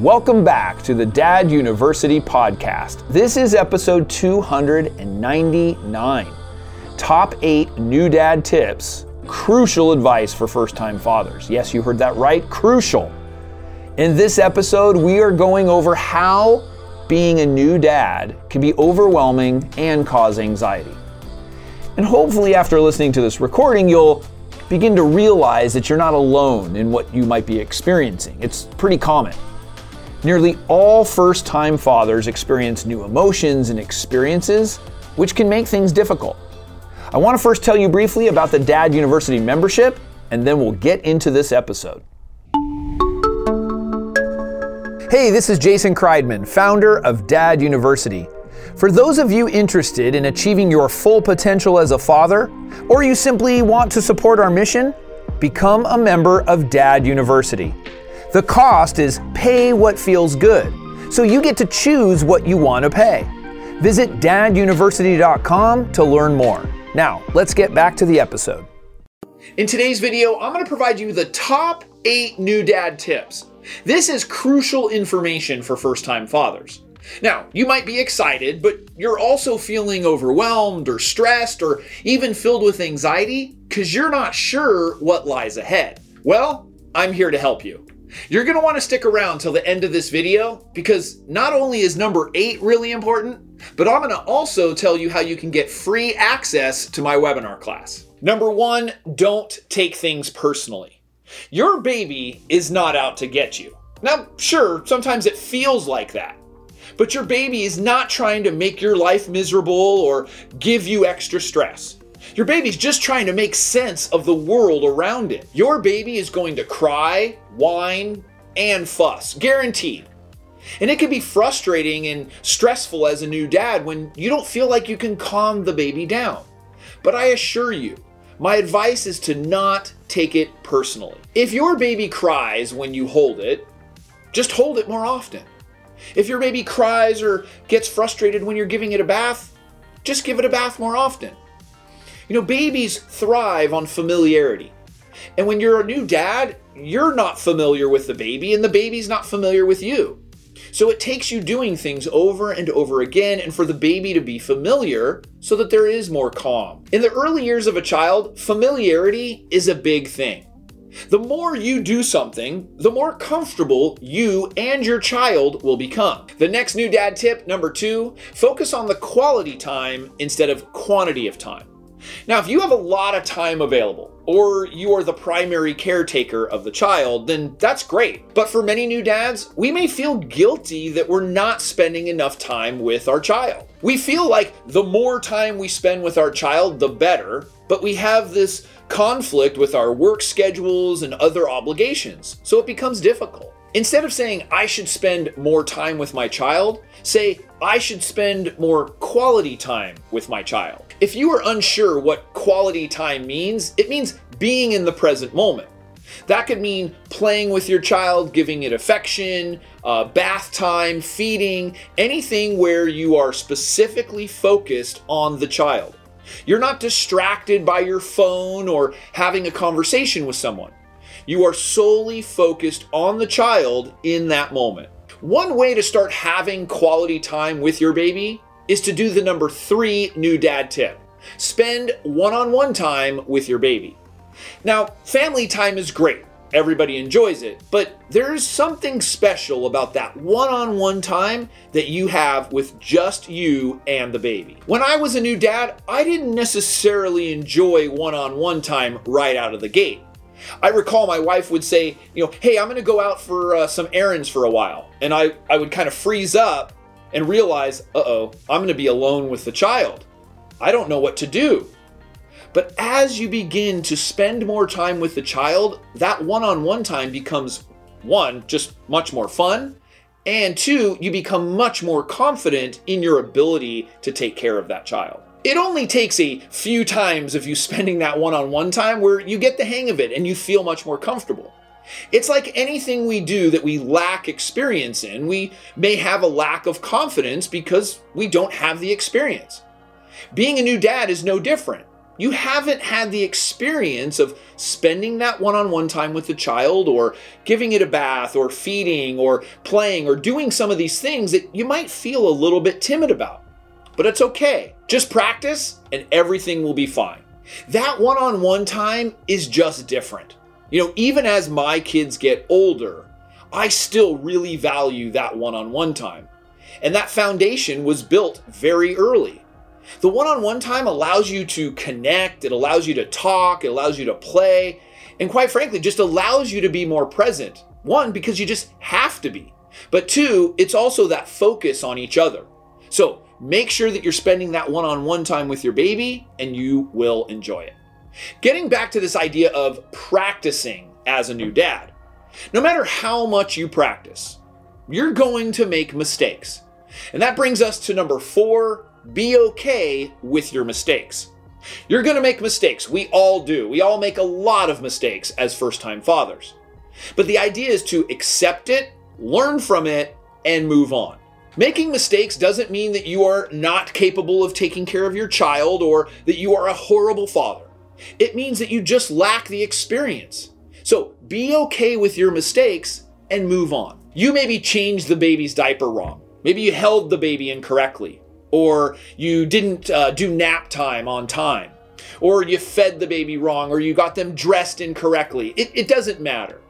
Welcome back to the Dad University podcast. This is episode 299. Top 8 new dad tips, crucial advice for first-time fathers. Yes, you heard that right, crucial. In this episode, we are going over how being a new dad can be overwhelming and cause anxiety. And hopefully after listening to this recording, you'll begin to realize that you're not alone in what you might be experiencing. It's pretty common. Nearly all first-time fathers experience new emotions and experiences, which can make things difficult. I want to first tell you briefly about the Dad University membership, and then we'll get into this episode. Hey, this is Jason Kreidman, founder of Dad University. For those of you interested in achieving your full potential as a father, or you simply want to support our mission, become a member of Dad University. The cost is pay what feels good, so you get to choose what you want to pay. Visit daduniversity.com to learn more. Now, let's get back to the episode. In today's video, I'm going to provide you the top 8 new dad tips. This is crucial information for first-time fathers. Now, you might be excited, but you're also feeling overwhelmed or stressed or even filled with anxiety because you're not sure what lies ahead. Well, I'm here to help you. You're going to want to stick around till the end of this video because not only is number 8 really important, but I'm going to also tell you how you can get free access to my webinar class. Number 1, don't take things personally. Your baby is not out to get you. Now, sure, sometimes it feels like that, but your baby is not trying to make your life miserable or give you extra stress. Your baby's just trying to make sense of the world around it. Your baby is going to cry, whine, and fuss, guaranteed. And it can be frustrating and stressful as a new dad when you don't feel like you can calm the baby down. But I assure you, my advice is to not take it personally. If your baby cries when you hold it, just hold it more often. If your baby cries or gets frustrated when you're giving it a bath, just give it a bath more often. You know, babies thrive on familiarity. And when you're a new dad, you're not familiar with the baby and the baby's not familiar with you. So it takes you doing things over and over again and for the baby to be familiar so that there is more calm. In the early years of a child, familiarity is a big thing. The more you do something, the more comfortable you and your child will become. The next new dad tip, number 2, focus on the quality time instead of quantity of time. Now, if you have a lot of time available, or you are the primary caretaker of the child, then that's great. But for many new dads, we may feel guilty that we're not spending enough time with our child. We feel like the more time we spend with our child, the better, but we have this conflict with our work schedules and other obligations, so it becomes difficult. Instead of saying, I should spend more time with my child, say, I should spend more quality time with my child. If you are unsure what quality time means, it means being in the present moment. That could mean playing with your child, giving it affection, bath time, feeding, anything where you are specifically focused on the child. You're not distracted by your phone or having a conversation with someone. You are solely focused on the child in that moment. One way to start having quality time with your baby is to do the number 3 new dad tip. Spend one-on-one time with your baby. Now, family time is great. Everybody enjoys it, but there is something special about that one-on-one time that you have with just you and the baby. When I was a new dad, I didn't necessarily enjoy one-on-one time right out of the gate. I recall my wife would say, hey, I'm going to go out for some errands for a while. And I would kind of freeze up and realize, I'm going to be alone with the child. I don't know what to do. But as you begin to spend more time with the child, that one-on-one time becomes, 1, just much more fun, and 2, you become much more confident in your ability to take care of that child. It only takes a few times of you spending that one-on-one time where you get the hang of it and you feel much more comfortable. It's like anything we do that we lack experience in. We may have a lack of confidence because we don't have the experience. Being a new dad is no different. You haven't had the experience of spending that one-on-one time with the child, or giving it a bath, or feeding, or playing, or doing some of these things that you might feel a little bit timid about. But it's okay. Just practice and everything will be fine. That one-on-one time is just different. You know, even as my kids get older, I still really value that one-on-one time. And that foundation was built very early. The one-on-one time allows you to connect, it allows you to talk, it allows you to play, and quite frankly, just allows you to be more present. One, because you just have to be. But two, it's also that focus on each other. So make sure that you're spending that one-on-one time with your baby, and you will enjoy it. Getting back to this idea of practicing as a new dad. No matter how much you practice, you're going to make mistakes. And that brings us to number 4, be okay with your mistakes. You're going to make mistakes. We all do. We all make a lot of mistakes as first-time fathers. But the idea is to accept it, learn from it, and move on. Making mistakes doesn't mean that you are not capable of taking care of your child or that you are a horrible father. It means that you just lack the experience. So be okay with your mistakes and move on. You maybe changed the baby's diaper wrong. Maybe you held the baby incorrectly. Or you didn't do nap time on time, or you fed the baby wrong, or you got them dressed incorrectly. It doesn't matter.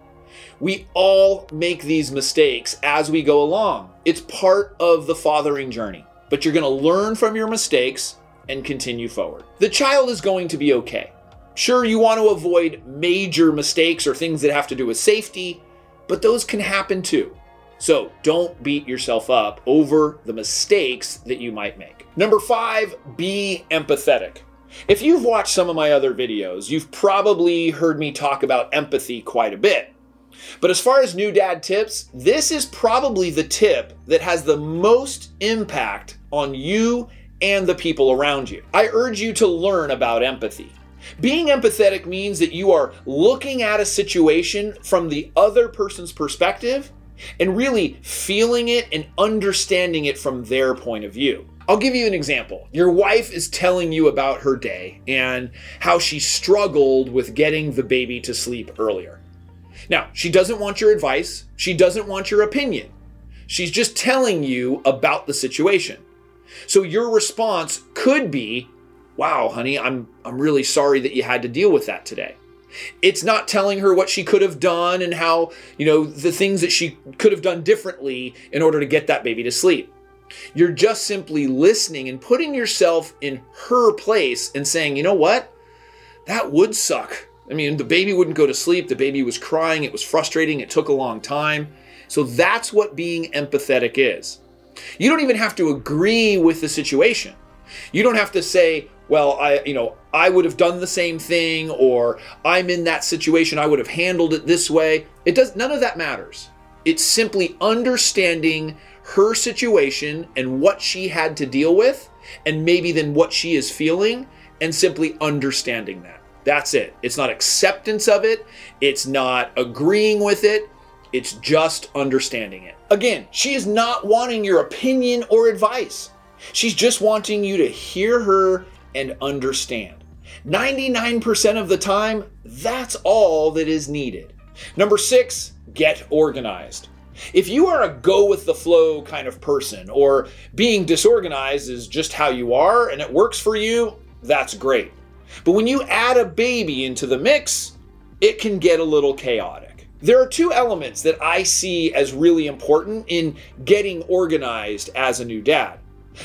We all make these mistakes as we go along. It's part of the fathering journey, but you're gonna learn from your mistakes and continue forward. The child is going to be okay. Sure, you want to avoid major mistakes or things that have to do with safety, but those can happen too. So don't beat yourself up over the mistakes that you might make. Number 5, be empathetic. If you've watched some of my other videos, you've probably heard me talk about empathy quite a bit. But as far as new dad tips, this is probably the tip that has the most impact on you and the people around you. I urge you to learn about empathy. Being empathetic means that you are looking at a situation from the other person's perspective and really feeling it and understanding it from their point of view. I'll give you an example. Your wife is telling you about her day and how she struggled with getting the baby to sleep earlier. Now, she doesn't want your advice. She doesn't want your opinion. She's just telling you about the situation. So your response could be, wow, honey, I'm really sorry that you had to deal with that today. It's not telling her what she could have done and how, the things that she could have done differently in order to get that baby to sleep. You're just simply listening and putting yourself in her place and saying, you know what? That would suck. I mean, the baby wouldn't go to sleep. The baby was crying. It was frustrating. It took a long time. So that's what being empathetic is. You don't even have to agree with the situation. You don't have to say, well, I would have done the same thing, or I'm in that situation, I would have handled it this way. None of that matters. It's simply understanding her situation and what she had to deal with, and maybe then what she is feeling, and simply understanding that. That's it. It's not acceptance of it. It's not agreeing with it. It's just understanding it. Again, she is not wanting your opinion or advice. She's just wanting you to hear her and understand. 99% of the time, that's all that is needed. Number 6, get organized. If you are a go with the flow kind of person, or being disorganized is just how you are and it works for you, that's great. But when you add a baby into the mix, it can get a little chaotic. There are 2 elements that I see as really important in getting organized as a new dad.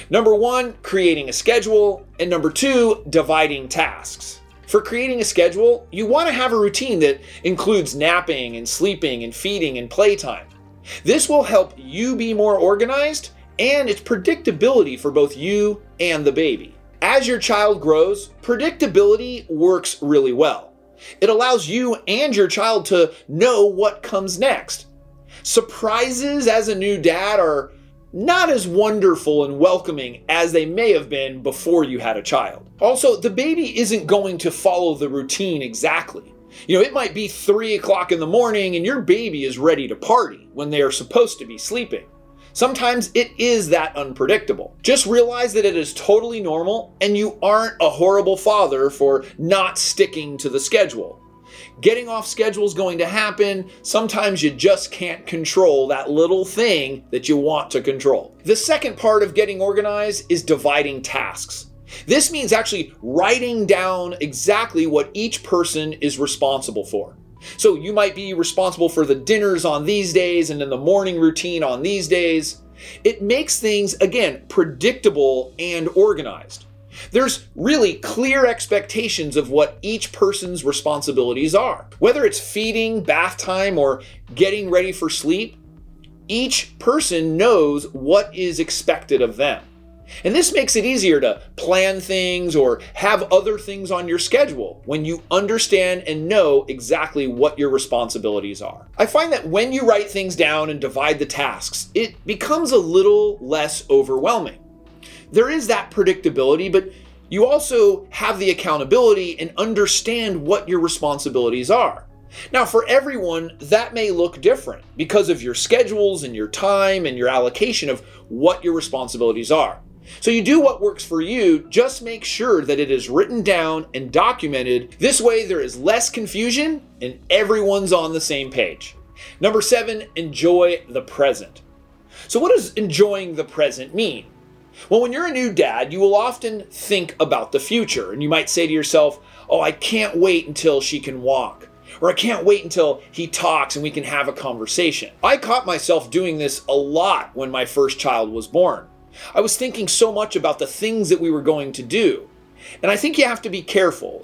Number 1, creating a schedule, and number 2, dividing tasks. For creating a schedule, you want to have a routine that includes napping and sleeping and feeding and playtime. This will help you be more organized, and it's predictability for both you and the baby. As your child grows, predictability works really well. It allows you and your child to know what comes next. Surprises as a new dad are not as wonderful and welcoming as they may have been before you had a child. Also, the baby isn't going to follow the routine exactly. It might be 3 o'clock in the morning and your baby is ready to party when they are supposed to be sleeping. Sometimes it is that unpredictable. Just realize that it is totally normal and you aren't a horrible father for not sticking to the schedule. Getting off schedule is going to happen. Sometimes you just can't control that little thing that you want to control. The second part of getting organized is dividing tasks. This means actually writing down exactly what each person is responsible for. So you might be responsible for the dinners on these days and then the morning routine on these days. It makes things, again, predictable and organized. There's really clear expectations of what each person's responsibilities are. Whether it's feeding, bath time, or getting ready for sleep, each person knows what is expected of them. And this makes it easier to plan things or have other things on your schedule when you understand and know exactly what your responsibilities are. I find that when you write things down and divide the tasks, it becomes a little less overwhelming. There is that predictability, but you also have the accountability and understand what your responsibilities are. Now, for everyone, that may look different because of your schedules and your time and your allocation of what your responsibilities are. So you do what works for you, just make sure that it is written down and documented. This way there is less confusion and everyone's on the same page. Number 7, enjoy the present. So what does enjoying the present mean? Well, when you're a new dad, you will often think about the future and you might say to yourself, oh, I can't wait until she can walk, or I can't wait until he talks and we can have a conversation. I caught myself doing this a lot when my first child was born. I was thinking so much about the things that we were going to do. And I think you have to be careful.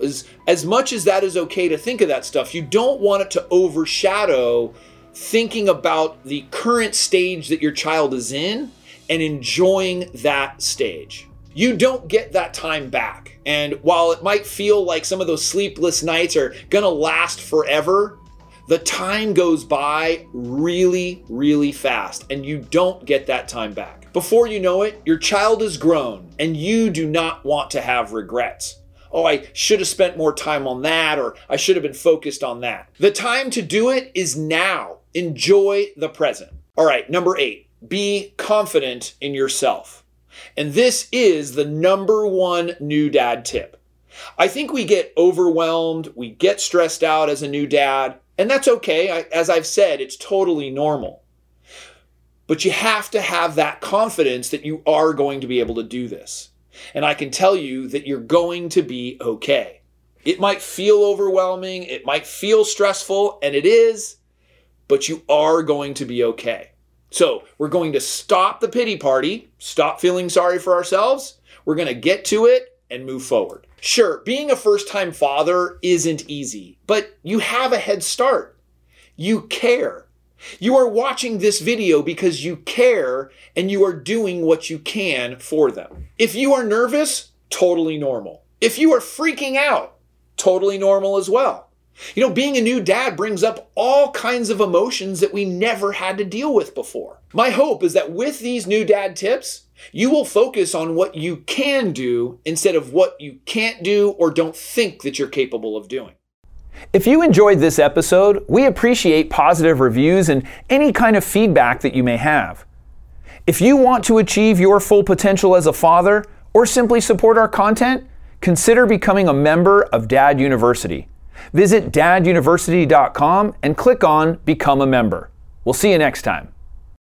As much as that is okay to think of that stuff, you don't want it to overshadow thinking about the current stage that your child is in and enjoying that stage. You don't get that time back. And while it might feel like some of those sleepless nights are gonna last forever, the time goes by really, really fast, and you don't get that time back. Before you know it, your child is grown, and you do not want to have regrets. Oh, I should have spent more time on that, or I should have been focused on that. The time to do it is now. Enjoy the present. All right, number 8, be confident in yourself. And this is the number one new dad tip. I think we get overwhelmed, we get stressed out as a new dad, and that's okay. As I've said, it's totally normal. But you have to have that confidence that you are going to be able to do this. And I can tell you that you're going to be okay. It might feel overwhelming, it might feel stressful, and it is, but you are going to be okay. So we're going to stop the pity party, stop feeling sorry for ourselves. We're going to get to it and move forward. Sure, being a first-time father isn't easy, but you have a head start. You care. You are watching this video because you care and you are doing what you can for them. If you are nervous, totally normal. If you are freaking out, totally normal as well. You know, being a new dad brings up all kinds of emotions that we never had to deal with before. My hope is that with these new dad tips, you will focus on what you can do instead of what you can't do or don't think that you're capable of doing. If you enjoyed this episode, we appreciate positive reviews and any kind of feedback that you may have. If you want to achieve your full potential as a father or simply support our content, consider becoming a member of Dad University. Visit daduniversity.com and click on Become a Member. We'll see you next time.